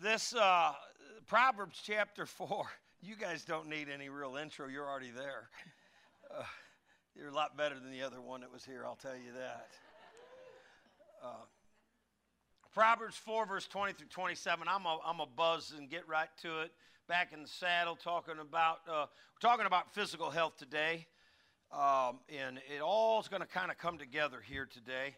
This Proverbs chapter 4, you guys don't need any real intro. You're already there. You're a lot better than the other one that was here, I'll tell you that. Proverbs 4, verse 20 through 27. I'm a buzz and get right to it. Back in the saddle, talking about physical health today, and it all is going to kind of come together here today.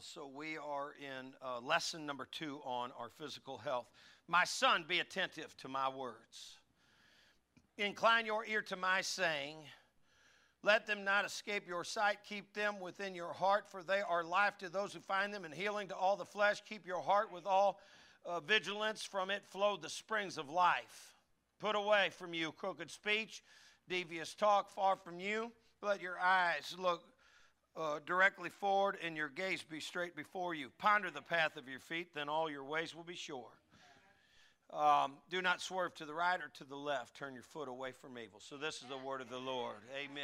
So we are in lesson number 2 on our physical health. My son, be attentive to my words. Incline your ear to my saying. Let them not escape your sight. Keep them within your heart, for they are life to those who find them and healing to all the flesh. Keep your heart with all vigilance. From it flow the springs of life. Put away from you crooked speech, devious talk far from you. Let your eyes look directly forward and your gaze be straight before you. Ponder the path of your feet, then all your ways will be sure. Do not swerve to the right or to the left. Turn your foot away from evil. So this is the word of the Lord. Amen.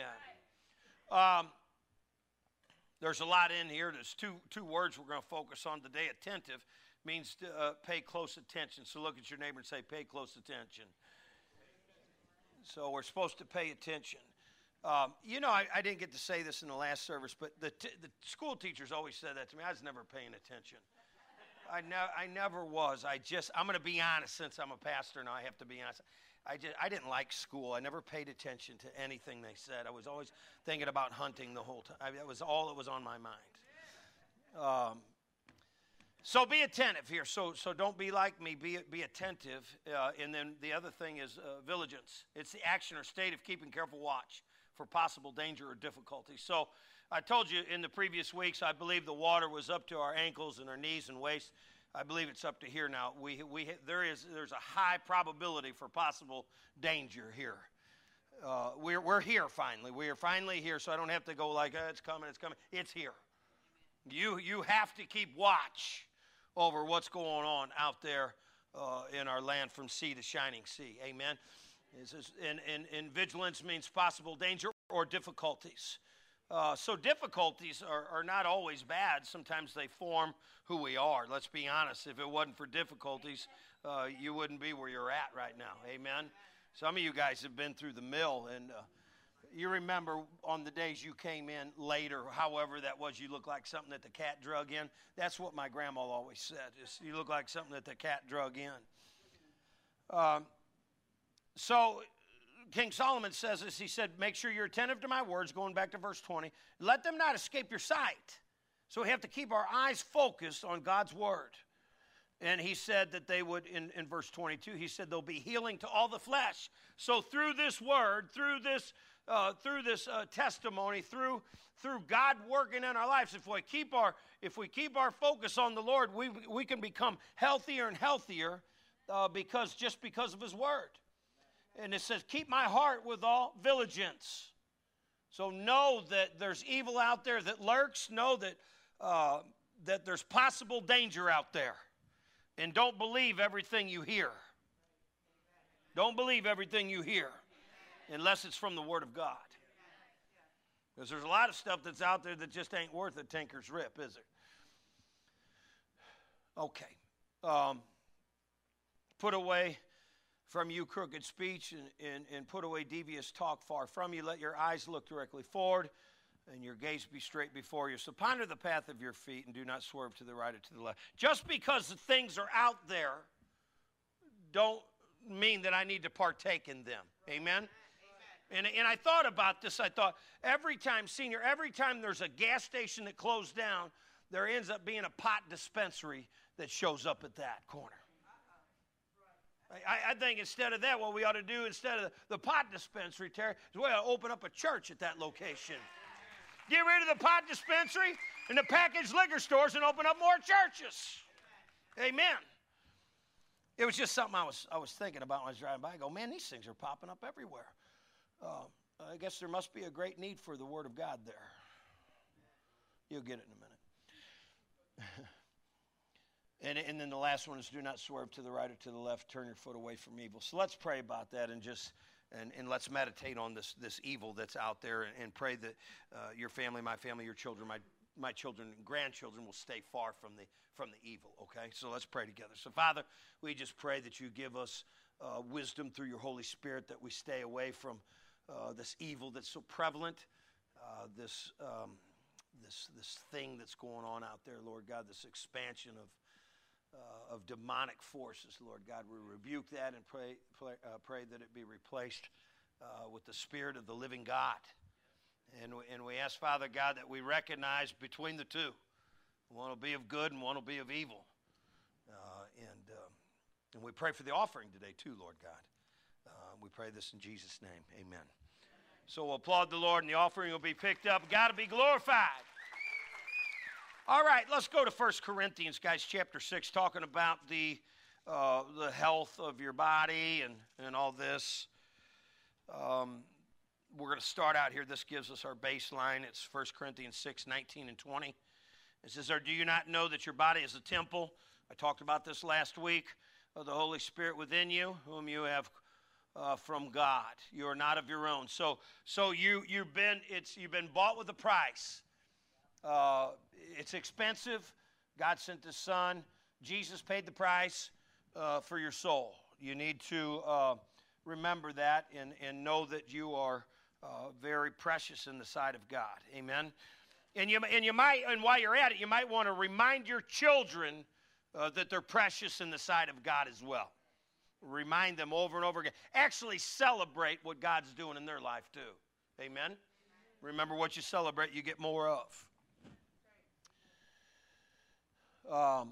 There's a lot in here. There's two words we're going to focus on today. Attentive means to pay close attention. So look at your neighbor and say, pay close attention. So we're supposed to pay attention. I didn't get to say this in the last service, but the school teachers always said that to me. I was never paying attention. I never was. I'm going to be honest, since I'm a pastor and I have to be honest. I didn't like school. I never paid attention to anything they said. I was always thinking about hunting the whole time. That was all that was on my mind. So be attentive here. So don't be like me. Be attentive. And then the other thing is vigilance. It's the action or state of keeping careful watch for possible danger or difficulty. So I told you in the previous weeks, I believe the water was up to our ankles and our knees and waist. I believe it's up to here now. There's a high probability for possible danger here. We're here finally. We are finally here, so I don't have to go like, oh, it's coming, it's coming. It's here. You have to keep watch over what's going on out there in our land from sea to shining sea. Amen. And vigilance means possible danger or difficulties. So difficulties are not always bad. Sometimes they form who we are. Let's be honest. If it wasn't for difficulties, you wouldn't be where you're at right now. Amen? Some of you guys have been through the mill, and you remember on the days you came in later, however that was, you looked like something that the cat drug in. That's what my grandma always said, is you look like something that the cat drug in. So King Solomon says this. He said, make sure you're attentive to my words, going back to verse 20. Let them not escape your sight. So we have to keep our eyes focused on God's word. And he said that they would, in verse 22, he said there'll be healing to all the flesh. So through this word, through this testimony, through God working in our lives, if we keep our focus on the Lord, we can become healthier and healthier because of his word. And it says, keep my heart with all vigilance. So know that there's evil out there that lurks. Know that that there's possible danger out there. And don't believe everything you hear. Don't believe everything you hear unless it's from the Word of God. Because there's a lot of stuff that's out there that just ain't worth a tinker's rip, is it? Okay. Put away from you crooked speech and put away devious talk far from you. Let your eyes look directly forward and your gaze be straight before you. So ponder the path of your feet and do not swerve to the right or to the left. Just because the things are out there don't mean that I need to partake in them. Amen? And I thought about this. I thought every time there's a gas station that closed down, there ends up being a pot dispensary that shows up at that corner. I think instead of that, what we ought to do instead of the pot dispensary, Terry, is we ought to open up a church at that location. Get rid of the pot dispensary and the packaged liquor stores and open up more churches. Amen. It was just something I was thinking about when I was driving by. I go, man, these things are popping up everywhere. I guess there must be a great need for the Word of God there. You'll get it in a minute. And then the last one is do not swerve to the right or to the left. Turn your foot away from evil. So let's pray about that and let's meditate on this evil that's out there and pray that your family, my family, your children, my my children and grandchildren will stay far from the evil, okay? So let's pray together. So, Father, we just pray that you give us wisdom through your Holy Spirit, that we stay away from this evil that's so prevalent, this thing that's going on out there, Lord God, this expansion of demonic forces, Lord God. We rebuke that and pray that it be replaced with the Spirit of the living God. And we ask, Father God, that we recognize between the two. One will be of good and one will be of evil. And we pray for the offering today too, Lord God. We pray this in Jesus' name. Amen. So we'll applaud the Lord, and the offering will be picked up. Got to be glorified. All right, let's go to 1 Corinthians, guys, chapter 6, talking about the health of your body and all this. We're going to start out here. This gives us our baseline. It's 1 Corinthians 6, 19 and 20. It says, "Or do you not know that your body is a temple?" I talked about this last week. "Of the Holy Spirit within you, whom you have from God. You are not of your own." So you've been bought with a price. It's expensive. God sent His Son. Jesus paid the price for your soul. You need to remember that and know that you are very precious in the sight of God. Amen. And while you're at it, you might want to remind your children that they're precious in the sight of God as well. Remind them over and over again. Actually celebrate what God's doing in their life too. Amen? Amen. Remember, what you celebrate, you get more of. Right.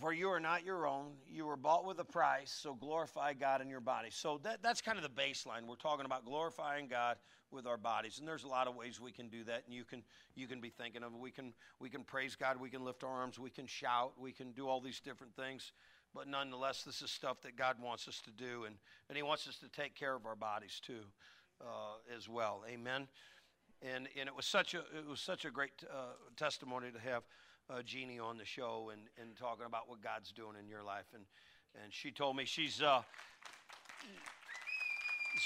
For you are not your own. You were bought with a price, so glorify God in your body. So that's kind of the baseline. We're talking about glorifying God with our bodies, and there's a lot of ways we can do that, and you can be thinking of, we can praise God, we can lift our arms, we can shout, we can do all these different things, but nonetheless, this is stuff that God wants us to do, and He wants us to take care of our bodies too, as well. Amen. And it was such a great testimony to have Jeannie on the show and talking about what God's doing in your life, and she told me she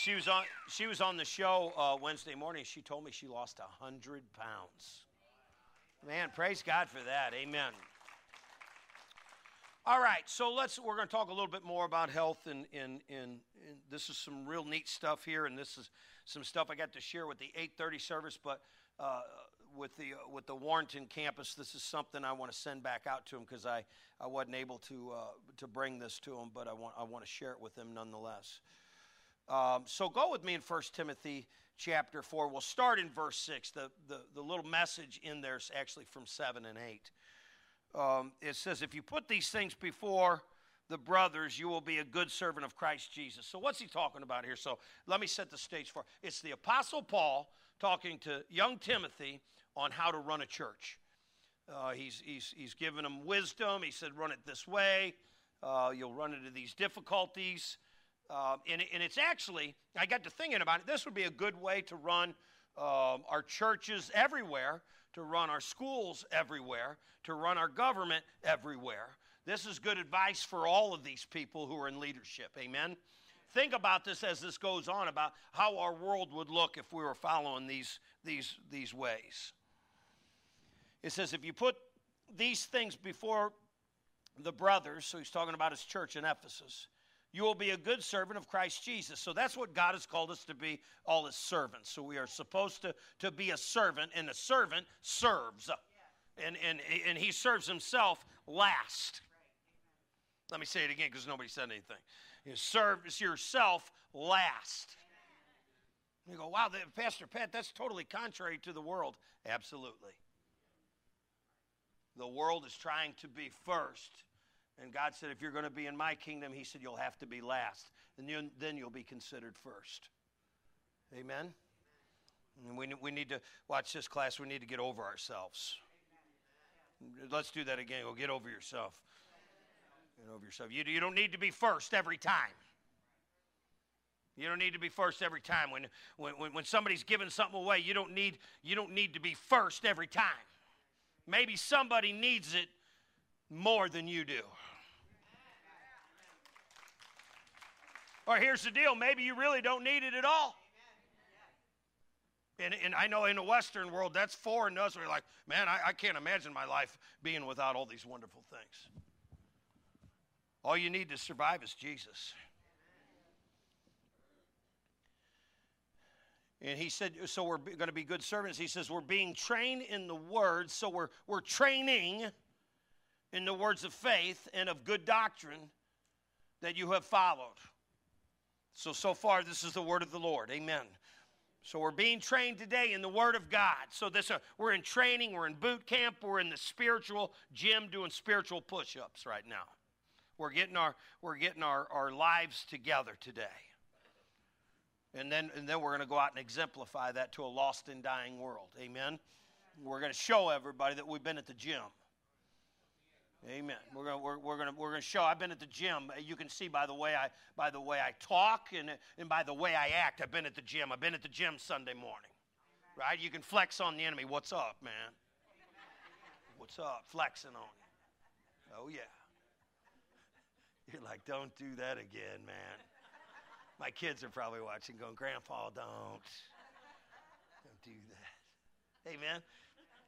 was on the show Wednesday morning. She told me she lost 100 pounds. Man, praise God for that. Amen. All right, so we're going to talk a little bit more about health, and this is some real neat stuff here, and this is some stuff I got to share with the 8:30 service, but with the Warrington campus, this is something I want to send back out to them because I wasn't able to bring this to them, but I want to share it with them nonetheless. So go with me in 1 Timothy chapter 4. We'll start in verse 6. The little message in there is actually from 7 and 8. It says, "If you put these things before the brothers, you will be a good servant of Christ Jesus." So what's he talking about here? So let me set the stage for it. It's the Apostle Paul talking to young Timothy on how to run a church. He's giving him wisdom. He said, run it this way. You'll run into these difficulties. And it's actually, I got to thinking about it, this would be a good way to run our churches everywhere, to run our schools everywhere, to run our government everywhere. This is good advice for all of these people who are in leadership, amen? Think about this as this goes on, about how our world would look if we were following these ways. It says, if you put these things before the brothers, so he's talking about his church in Ephesus, you will be a good servant of Christ Jesus. So that's what God has called us to be, all His servants. So we are supposed to be a servant, and a servant serves. Yeah. And he serves himself last. Right. Let me say it again because nobody said anything. You serve yourself last. Amen. You go, wow, Pastor Pat, that's totally contrary to the world. Absolutely. The world is trying to be first. And God said, if you're going to be in my kingdom, he said, you'll have to be last. And then you'll be considered first. Amen? And we need to, watch this class, we need to get over ourselves. Let's do that again. Go get over yourself. Get over yourself. You don't need to be first every time. You don't need to be first every time. When somebody's giving something away, you don't need to be first every time. Maybe somebody needs it more than you do. Or here's the deal, maybe you really don't need it at all. And I know in the Western world, that's foreign to us. We're like, man, I can't imagine my life being without all these wonderful things. All you need to survive is Jesus. And he said, so we're going to be good servants. He says, we're being trained in the word, so we're training in the words of faith and of good doctrine that you have followed. So far, this is the word of the Lord. Amen. So we're being trained today in the Word of God. So this we're in training, we're in boot camp, we're in the spiritual gym doing spiritual push-ups right now. We're getting our lives together today. And then we're going to go out and exemplify that to a lost and dying world. Amen. We're going to show everybody that we've been at the gym. Amen. We're going to show. I've been at the gym. You can see by the way I talk and by the way I act. I've been at the gym. I've been at the gym Sunday morning, right? You can flex on the enemy. What's up, man? What's up? Flexing on you. Oh yeah. You're like, don't do that again, man. My kids are probably watching, going, Grandpa, don't do that. Amen.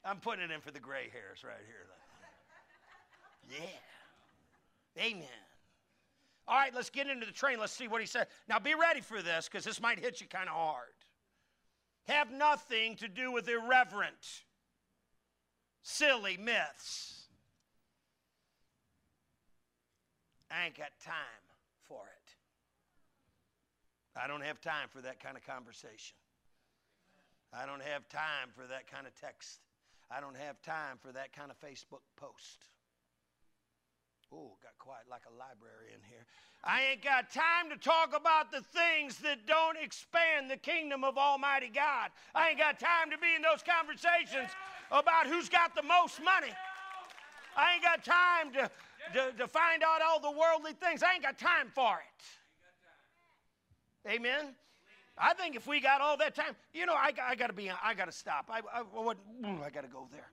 I'm putting it in for the gray hairs right here, though. Yeah. Amen. All right, let's get into the train. Let's see what he said. Now, be ready for this, because this might hit you kind of hard. Have nothing to do with irreverent, silly myths. I ain't got time for it. I don't have time for that kind of conversation. I don't have time for that kind of text. I don't have time for that kind of Facebook post. Oh, got quiet like a library in here. I ain't got time to talk about the things that don't expand the kingdom of Almighty God. I ain't got time to be in those conversations about who's got the most money. I ain't got time to find out all the worldly things. I ain't got time for it. Amen? I think if we got all that time, you know, I got to stop. I got to go there.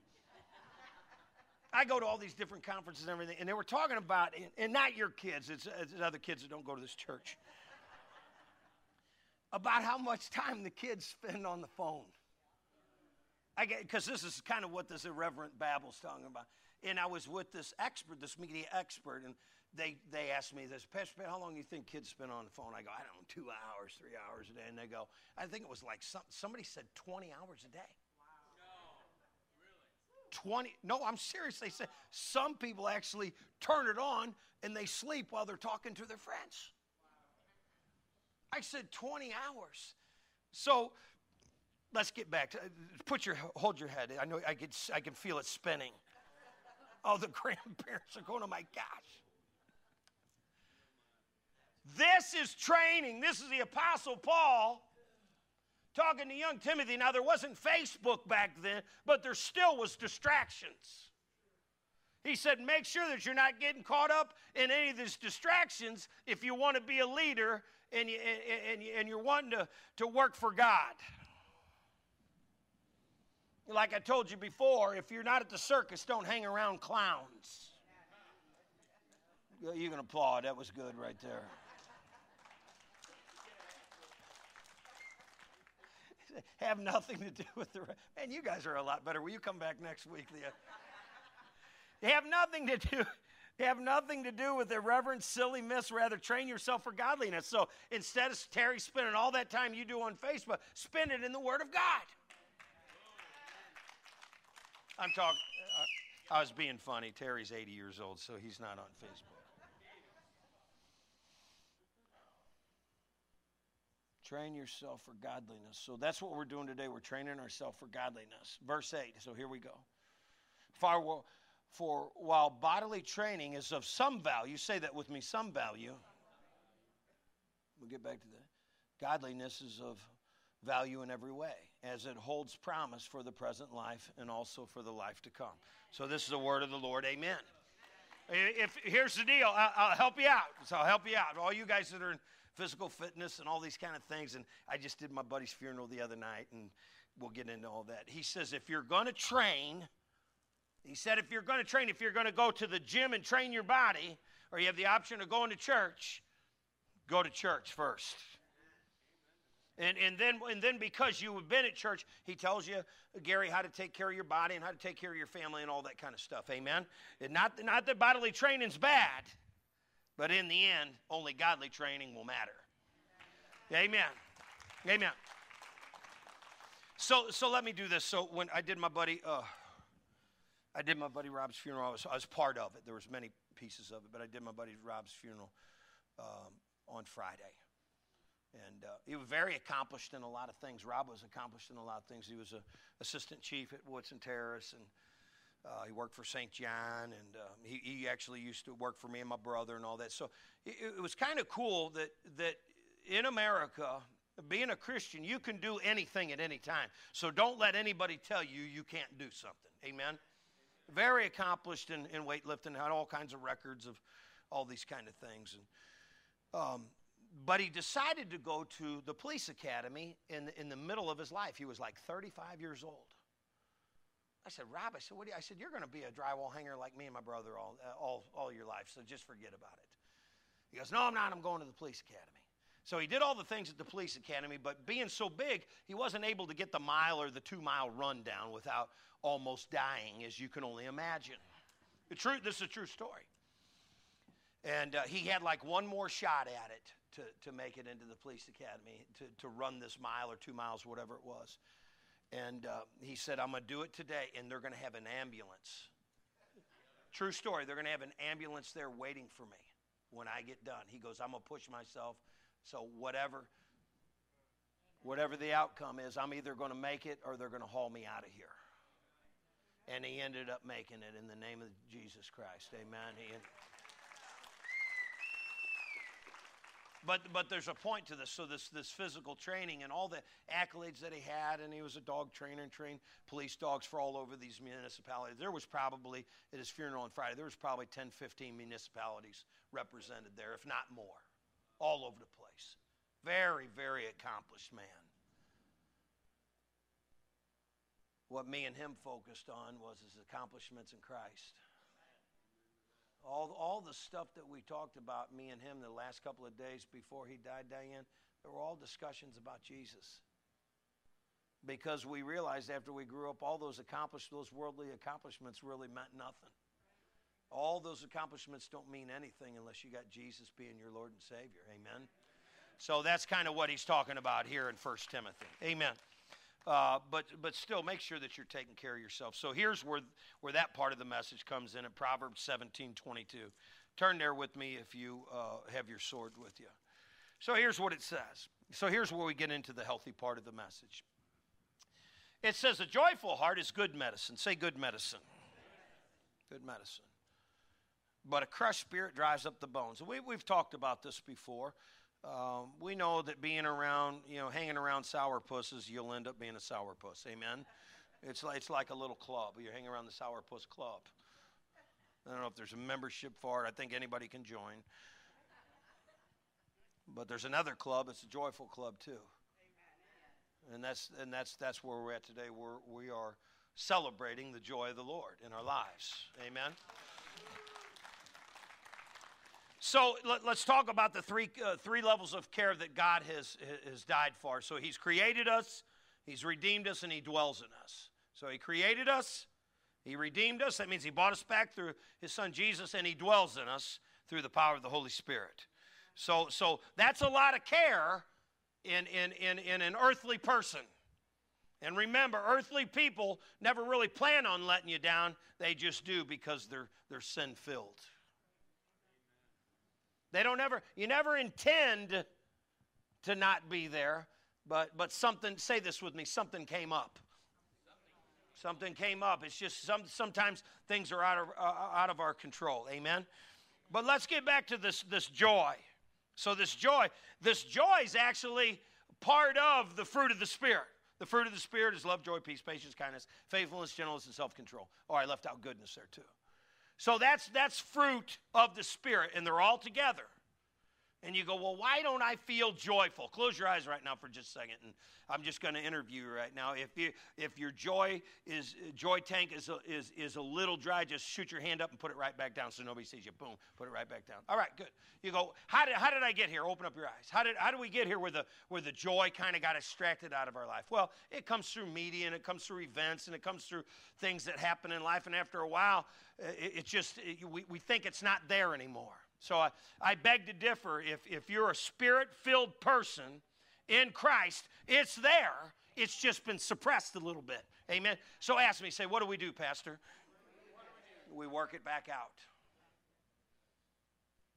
I go to all these different conferences and everything, and they were talking about, and not your kids, it's other kids that don't go to this church, about how much time the kids spend on the phone. Because this is kind of what this irreverent babble's talking about. And I was with this expert, this media expert, and they asked me this, Pastor, how long do you think kids spend on the phone? I go, I don't know, 2 hours, 3 hours a day. And they go, I think it was like somebody said 20 hours a day. 20, no, I'm serious. They said some people actually turn it on and they sleep while they're talking to their friends. I said 20 hours. So let's get back to hold your head. I know I can feel it spinning. Oh, the grandparents are going, oh my gosh. This is training. This is the Apostle Paul talking to young Timothy. Now, there wasn't Facebook back then, but there still was distractions. He said, make sure that you're not getting caught up in any of these distractions if you want to be a leader and you're wanting to work for God. Like I told you before, if you're not at the circus, don't hang around clowns. You can applaud. That was good right there. Have nothing to do with the rest. Man, you guys are a lot better. Will you come back next week? They have nothing to do. They have nothing to do with irreverent, silly myths. Rather, train yourself for godliness. So instead of Terry spending all that time you do on Facebook, spend it in the Word of God. I'm talking. I was being funny. Terry's 80 years old, so he's not on Facebook. Train yourself for godliness. So that's what we're doing today. We're training ourselves for godliness. Verse 8. So here we go. For while bodily training is of some value, say that with me, some value. We'll get back to that. Godliness is of value in every way, as it holds promise for the present life and also for the life to come. So this is the word of the Lord. Amen. Here's the deal. I'll help you out. So I'll help you out. All you guys that are in physical fitness and all these kind of things. And I just did my buddy's funeral the other night, and we'll get into all that. He says, if you're going to train, he said, if you're going to train, if you're going to go to the gym and train your body, or you have the option of going to church, go to church first. And then because you have been at church, he tells you, Gary, how to take care of your body and how to take care of your family and all that kind of stuff. Amen? And not that bodily training's bad, but in the end, only godly training will matter. Amen. Amen. So let me do this. So when I did my buddy Rob's funeral, I was part of it. There was many pieces of it, but I did my buddy Rob's funeral on Friday. And he was very accomplished in a lot of things. Rob was accomplished in a lot of things. He was an assistant chief at Woodson Terrace, and he worked for St. John, and he actually used to work for me and my brother and all that. So it was kind of cool that in America, being a Christian, you can do anything at any time. So don't let anybody tell you you can't do something. Amen? Very accomplished in weightlifting, had all kinds of records of all these kind of things. And but he decided to go to the police academy in the middle of his life. He was like 35 years old. I said, Rob, I said, you're going to be a drywall hanger like me and my brother all your life, so just forget about it. He goes, no, I'm not. I'm going to the police academy. So he did all the things at the police academy, but being so big, he wasn't able to get the mile or the 2-mile run down without almost dying, as you can only imagine. This is a true story. And he had like one more shot at it to make it into the police academy, to run this mile or 2 miles, whatever it was. And he said, I'm going to do it today, and they're going to have an ambulance. True story. They're going to have an ambulance there waiting for me when I get done. He goes, I'm going to push myself. So whatever the outcome is, I'm either going to make it or they're going to haul me out of here. And he ended up making it in the name of Jesus Christ. Amen. But there's a point to this. So this physical training and all the accolades that he had, and he was a dog trainer and trained police dogs for all over these municipalities. There was probably, at his funeral on Friday, there was probably 10, 15 municipalities represented there, if not more. All over the place. Very, very accomplished man. What me and him focused on was his accomplishments in Christ. All the stuff that we talked about, me and him, the last couple of days before he died, Diane, they were all discussions about Jesus. Because we realized after we grew up, all those worldly accomplishments really meant nothing. All those accomplishments don't mean anything unless you got Jesus being your Lord and Savior. Amen? So that's kind of what he's talking about here in 1 Timothy. Amen. But still, make sure that you're taking care of yourself. So here's where that part of the message comes in Proverbs 17:22. Turn there with me if you have your sword with you. So here's what it says. So here's where we get into the healthy part of the message. It says, a joyful heart is good medicine. Say good medicine. Good medicine. But a crushed spirit dries up the bones. We've talked about this before. We know that being around, hanging around sourpusses, you'll end up being a sourpuss. Amen? It's like a little club. You're hanging around the sourpuss club. I don't know if there's a membership for it. I think anybody can join. But there's another club. It's a joyful club too. And that's where we're at today. We are celebrating the joy of the Lord in our lives. Amen. So let's talk about the three levels of care that God has died for. So he's created us, he's redeemed us, and he dwells in us. So he created us, he redeemed us. That means he bought us back through his son Jesus, and he dwells in us through the power of the Holy Spirit. So that's a lot of care in an earthly person. And remember, earthly people never really plan on letting you down. They just do because they're sin-filled. They don't ever, you never intend to not be there, but something, say this with me, something came up. Something came up. It's just sometimes things are out of our control. Amen? But let's get back to this joy. So this joy is actually part of the fruit of the Spirit. The fruit of the Spirit is love, joy, peace, patience, kindness, faithfulness, gentleness, and self-control. Oh, I left out goodness there too. So that's fruit of the Spirit, and they're all together. And you go, well, why don't I feel joyful? Close your eyes right now for just a second, and I'm just going to interview you right now. If your joy tank is a little dry, just shoot your hand up and put it right back down so nobody sees you. Boom, put it right back down. All right, good. You go, how did I get here? Open up your eyes. How do we get here where the joy kind of got extracted out of our life? Well, it comes through media, and it comes through events, and it comes through things that happen in life. And after a while, we think it's not there anymore. So I beg to differ. If you're a spirit-filled person in Christ, it's there. It's just been suppressed a little bit. Amen? So ask me, say, what do we do, Pastor? We work it back out.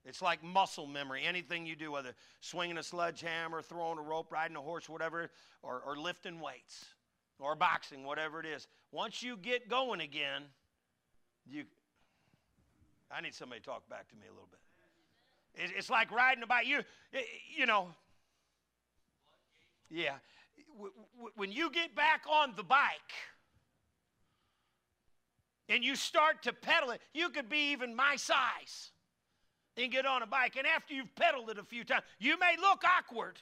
It's like muscle memory. Anything you do, whether swinging a sledgehammer, throwing a rope, riding a horse, whatever, or lifting weights, or boxing, whatever it is. Once you get going again, I need somebody to talk back to me a little bit. It's like riding a bike. You know. Yeah. When you get back on the bike and you start to pedal it, you could be even my size and get on a bike. And after you've pedaled it a few times, you may look awkward.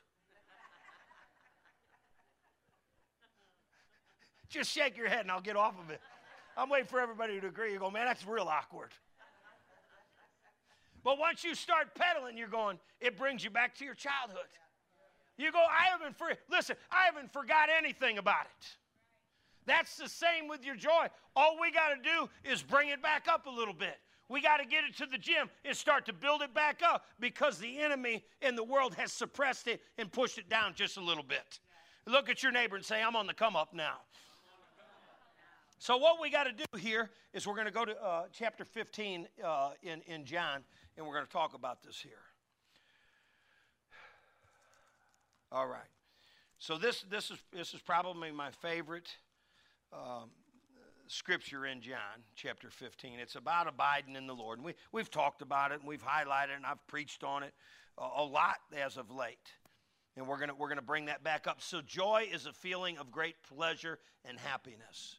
Just shake your head and I'll get off of it. I'm waiting for everybody to agree. You go, man, that's real awkward. But once you start pedaling, you're going, it brings you back to your childhood. You go, I haven't forgot anything about it. That's the same with your joy. All we got to do is bring it back up a little bit. We got to get it to the gym and start to build it back up because the enemy and the world has suppressed it and pushed it down just a little bit. Look at your neighbor and say, I'm on the come up now. So what we got to do here is we're going to go to chapter 15 in John, and we're going to talk about this here. All right. So this is probably my favorite scripture in John, chapter 15. It's about abiding in the Lord. And we've talked about it, and we've highlighted it, and I've preached on it a lot as of late. And we're going to bring that back up. So joy is a feeling of great pleasure and happiness.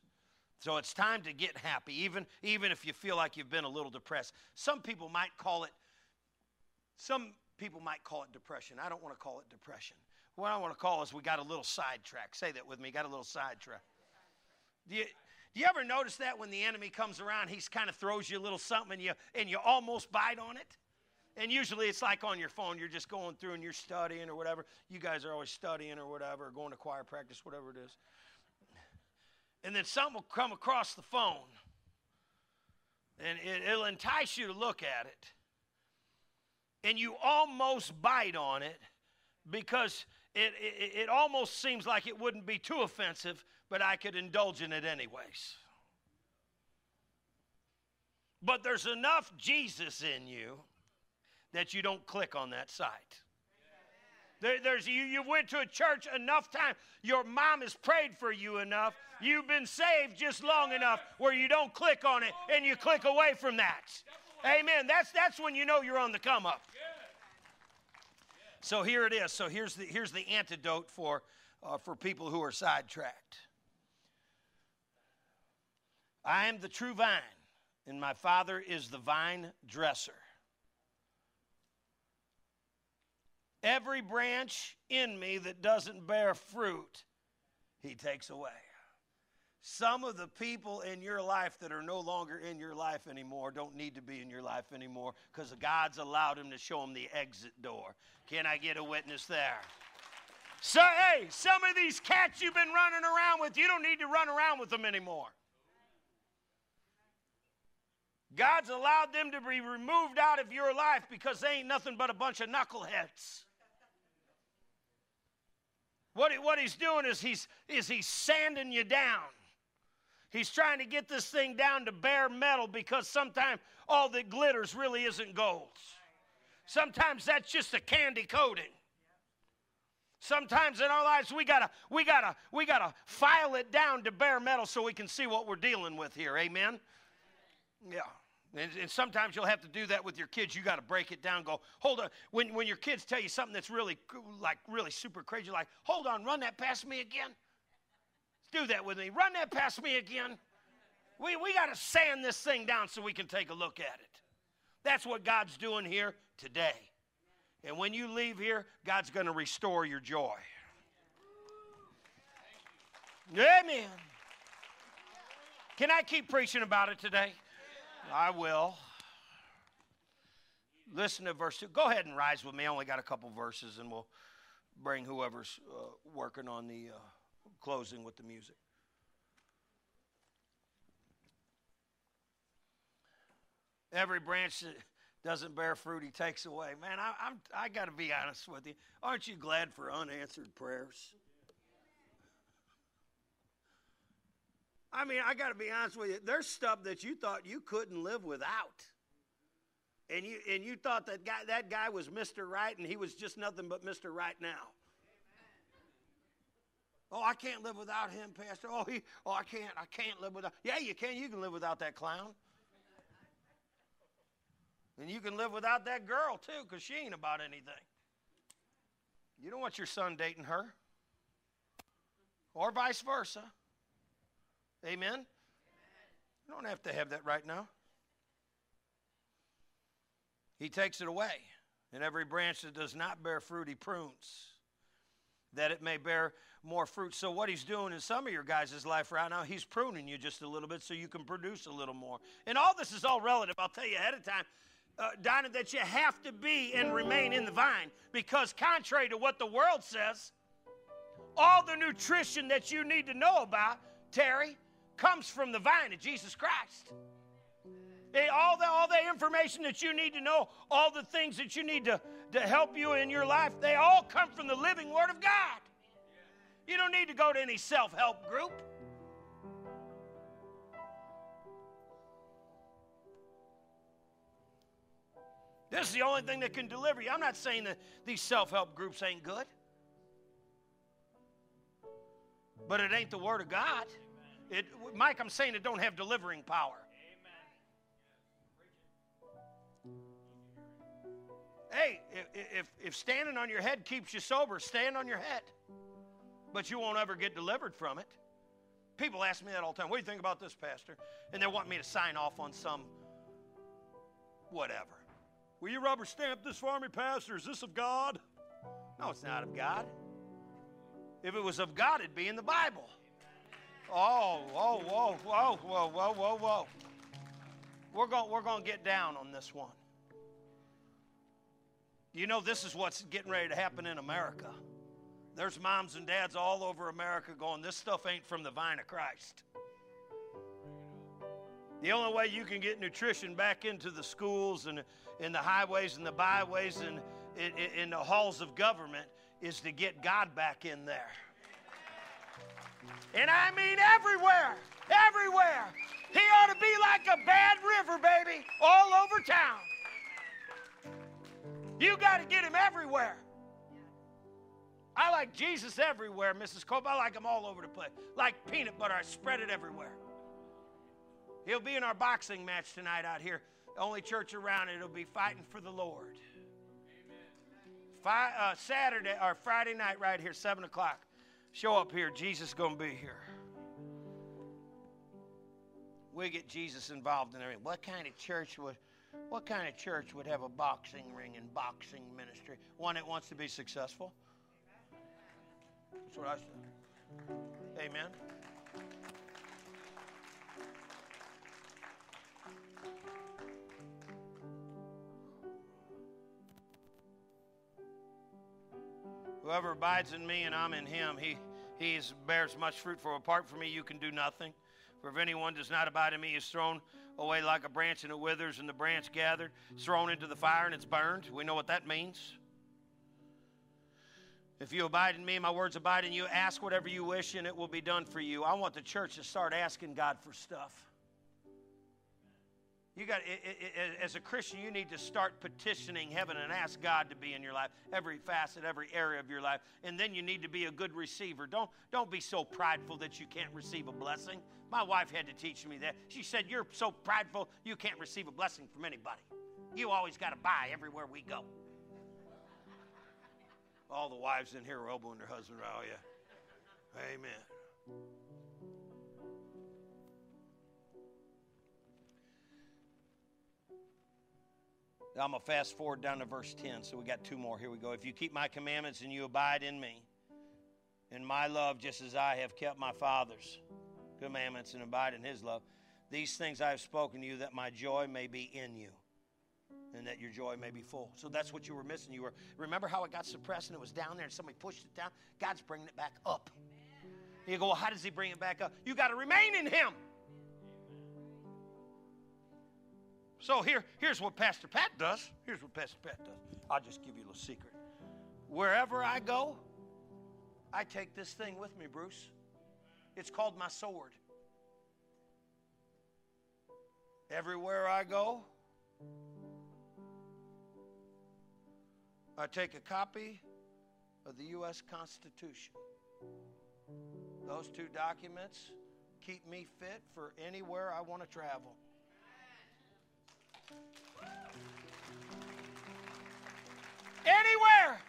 So it's time to get happy, even if you feel like you've been a little depressed. Some people might call it depression. I don't want to call it depression. What I want to call is we got a little sidetrack. Say that with me, got a little sidetrack. Do you ever notice that when the enemy comes around, he kind of throws you a little something and you almost bite on it? And usually it's like on your phone, you're just going through and you're studying or whatever. You guys are always studying or whatever, or going to choir practice, whatever it is. And then something will come across the phone, and it'll entice you to look at it. And you almost bite on it because it almost seems like it wouldn't be too offensive, but I could indulge in it anyways. But there's enough Jesus in you that you don't click on that site. You went to a church enough time. Your mom has prayed for you enough. You've been saved just long enough where you don't click on it and you click away from that. Amen. That's when you know you're on the come up. So here it is. So here's the antidote for people who are sidetracked. I am the true vine, and my Father is the vine dresser. Every branch in me that doesn't bear fruit, he takes away. Some of the people in your life that are no longer in your life anymore don't need to be in your life anymore because God's allowed him to show them the exit door. Can I get a witness there? So, hey, some of these cats you've been running around with, you don't need to run around with them anymore. God's allowed them to be removed out of your life because they ain't nothing but a bunch of knuckleheads. What he's doing is he's sanding you down. He's trying to get this thing down to bare metal because sometimes all that glitters really isn't gold. Sometimes that's just a candy coating. Sometimes in our lives we gotta file it down to bare metal so we can see what we're dealing with here. Amen. Yeah. And sometimes you'll have to do that with your kids. You got to break it down. Go, hold on. When your kids tell you something that's really, like, really super crazy, you're like, hold on, run that past me again. Do that with me. Run that past me again. We got to sand this thing down so we can take a look at it. That's what God's doing here today. And when you leave here, God's going to restore your joy. Amen. Can I keep preaching about it today? I will. Listen to verse 2. Go ahead and rise with me. I only got a couple verses, and we'll bring whoever's working on the closing with the music. Every branch that doesn't bear fruit, he takes away. Man, I got to be honest with you. Aren't you glad for unanswered prayers? I mean, I got to be honest with you. There's stuff that you thought you couldn't live without. And you thought that guy was Mr. Right, and he was just nothing but Mr. Right now. Amen. Oh, I can't live without him, Pastor. I can't live without. Yeah, you can. You can live without that clown. And you can live without that girl, too, because she ain't about anything. You don't want your son dating her. Or vice versa. Amen? Amen. You don't have to have that right now. He takes it away. And every branch that does not bear fruit, he prunes, that it may bear more fruit. So what he's doing in some of your guys' life right now, he's pruning you just a little bit so you can produce a little more. And all this is all relative. I'll tell you ahead of time, Donna, that you have to be and remain in the vine, because contrary to what the world says, all the nutrition that you need to know about, Terry, comes from the vine of Jesus Christ. All the information that you need to know, all the things that you need to help you in your life, they all come from the living Word of God. You don't need to go to any self-help group. This is the only thing that can deliver you. I'm not saying that these self-help groups ain't good. But it ain't the Word of God. Mike, I'm saying it don't have delivering power. Hey, if standing on your head keeps you sober, stand on your head. But you won't ever get delivered from it. People ask me that all the time. What do you think about this, Pastor? And they want me to sign off on some whatever. Will you rubber stamp this for me, Pastor? Is this of God? No, it's not of God. If it was of God, it'd be in the Bible. Oh, whoa, whoa, whoa, whoa, whoa, whoa, whoa. We're going to get down on this one. You know, this is what's getting ready to happen in America. There's moms and dads all over America going, this stuff ain't from the vine of Christ. The only way you can get nutrition back into the schools and in the highways and the byways and in the halls of government is to get God back in there. And I mean everywhere, everywhere. He ought to be like a bad river, baby, all over town. You got to get him everywhere. I like Jesus everywhere, Mrs. Cope. I like him all over the place. Like peanut butter, I spread it everywhere. He'll be in our boxing match tonight out here. The only church around it'll be Fighting for the Lord. Saturday or Friday night right here, 7 o'clock. Show up here. Jesus is going to be here. We get Jesus involved in everything. What kind of church would have a boxing ring and boxing ministry? One that wants to be successful. That's what I said. Amen. Whoever abides in me and I'm in him, he bears much fruit. For apart from me, you can do nothing. For if anyone does not abide in me, he is thrown away like a branch, and it withers, and the branch gathered, thrown into the fire, and it's burned. We know what that means. If you abide in me, my words abide in you. Ask whatever you wish, and it will be done for you. I want the church to start asking God for stuff. You got, as a Christian, you need to start petitioning heaven and ask God to be in your life, every facet, every area of your life. And then you need to be a good receiver. Don't be so prideful that you can't receive a blessing. My wife had to teach me that. She said, you're so prideful, you can't receive a blessing from anybody. You always got to buy everywhere we go. All the wives in here are elbowing their husband. Oh, yeah. Amen. I'm going to fast forward down to verse 10, so we got two more. Here we go. If you keep my commandments and you abide in me, and my love just as I have kept my Father's commandments and abide in his love, these things I have spoken to you that my joy may be in you and that your joy may be full. So that's what you were missing. You were, remember how it got suppressed and it was down there and somebody pushed it down? God's bringing it back up. You go, well, how does he bring it back up? You got to remain in him. So here's what Pastor Pat does. Here's what Pastor Pat does. I'll just give you a little secret. Wherever I go, I take this thing with me, Bruce. It's called my sword. Everywhere I go, I take a copy of the U.S. Constitution. Those two documents keep me fit for anywhere I want to travel. Anywhere.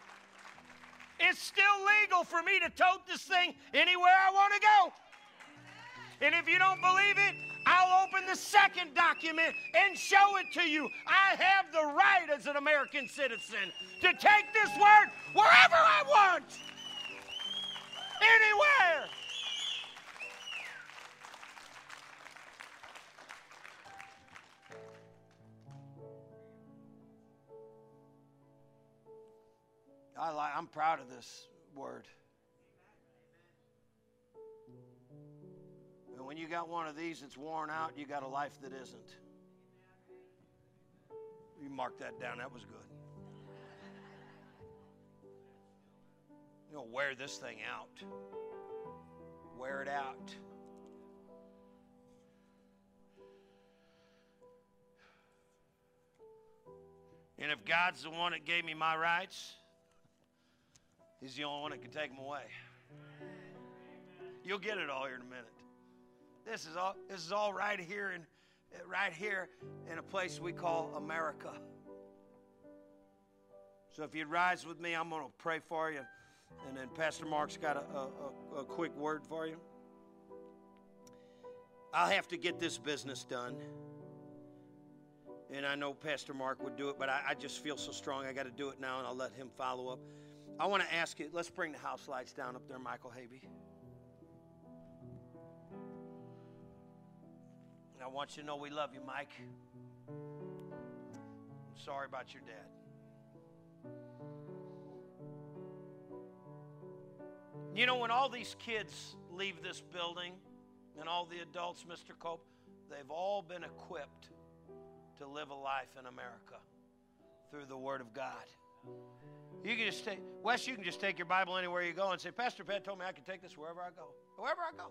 It's still legal for me to tote this thing anywhere I want to go. And if you don't believe it, I'll open the second document and show it to you. I have the right as an American citizen to take this word wherever I want. Anywhere. I'm proud of this word. And when you got one of these that's worn out, you got a life that isn't. You mark that down. That was good. You know, wear this thing out. Wear it out. And if God's the one that gave me my rights, he's the only one that can take them away. You'll get it all here in a minute. This is all right here in a place we call America. So if you'd rise with me, I'm going to pray for you, and then Pastor Mark's got a quick word for you. I'll have to get this business done, and I know Pastor Mark would do it, but I just feel so strong. I got to do it now, and I'll let him follow up. I want to ask you, let's bring the house lights down up there, Michael Habey. And I want you to know we love you, Mike. I'm sorry about your dad. You know, when all these kids leave this building and all the adults, Mr. Cope, they've all been equipped to live a life in America through the Word of God. You can just take, Wes, you can just take your Bible anywhere you go and say, Pastor Pat told me I can take this wherever I go. Wherever I go.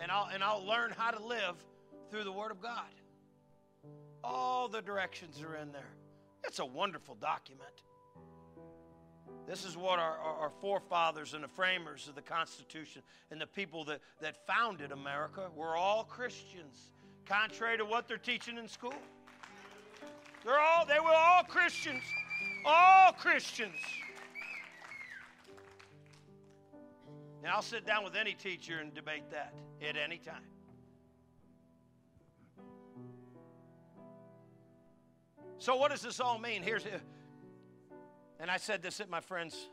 And I'll learn how to live through the Word of God. All the directions are in there. It's a wonderful document. This is what our forefathers and the framers of the Constitution and the people that founded America were all Christians, contrary to what they're teaching in school. They were all Christians. All Christians. Now, I'll sit down with any teacher and debate that at any time. So what does this all mean? And I said this at my friend's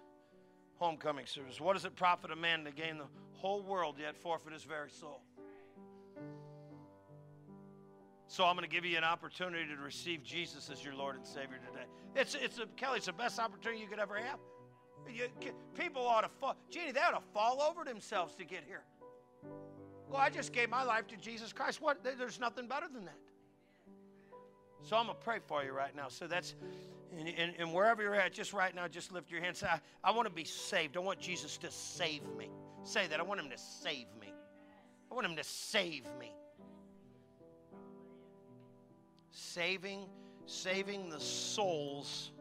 homecoming service. What does it profit a man to gain the whole world yet forfeit his very soul? So I'm going to give you an opportunity to receive Jesus as your Lord and Savior today. Kelly, it's the best opportunity you could ever have. People ought to fall. Jeannie, they ought to fall over themselves to get here. Well, I just gave my life to Jesus Christ. What? There's nothing better than that. So I'm going to pray for you right now. So that's, and wherever you're at, just right now, just lift your hands. Say, I want to be saved. I want Jesus to save me. Say that. I want him to save me. I want him to save me. Saving the souls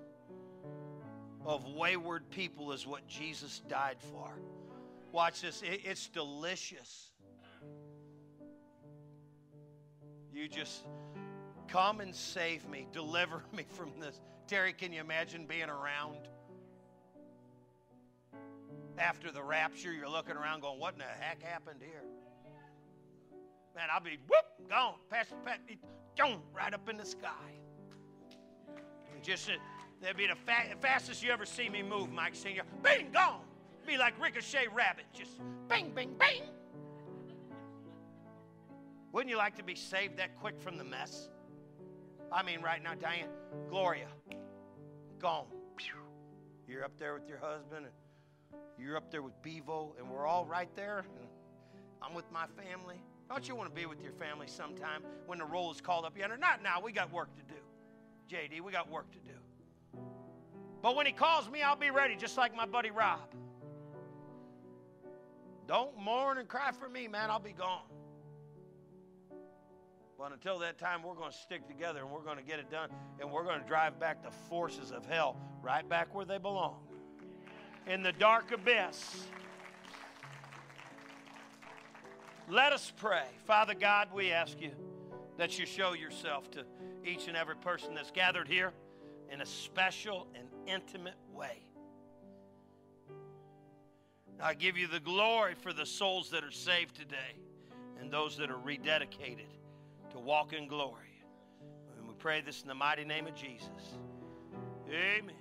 of wayward people is what Jesus died for. Watch this. It's delicious. You just come and save me. Deliver me from this. Terry, can you imagine being around? After the rapture, you're looking around going, what in the heck happened here? Man, I'll be, whoop, gone. Pastor Pat, gone, right up in the sky. and just, that'd be the fastest you ever see me move, Mike Sr. Bing, gone. Be like Ricochet Rabbit, just bing, bing, bing. Wouldn't you like to be saved that quick from the mess? I mean, right now, Diane, Gloria, gone. You're up there with your husband, and you're up there with Bevo, and we're all right there. I'm with my family. Don't you want to be with your family sometime when the roll is called up yonder? Not now. We got work to do. JD, we got work to do. But when he calls me, I'll be ready, just like my buddy Rob. Don't mourn and cry for me, man. I'll be gone. But until that time, we're going to stick together, and we're going to get it done, and we're going to drive back the forces of hell right back where they belong, in the dark abyss. Let us pray. Father God, we ask you that you show yourself to each and every person that's gathered here in a special and intimate way. I give you the glory for the souls that are saved today and those that are rededicated to walk in glory. And we pray this in the mighty name of Jesus. Amen.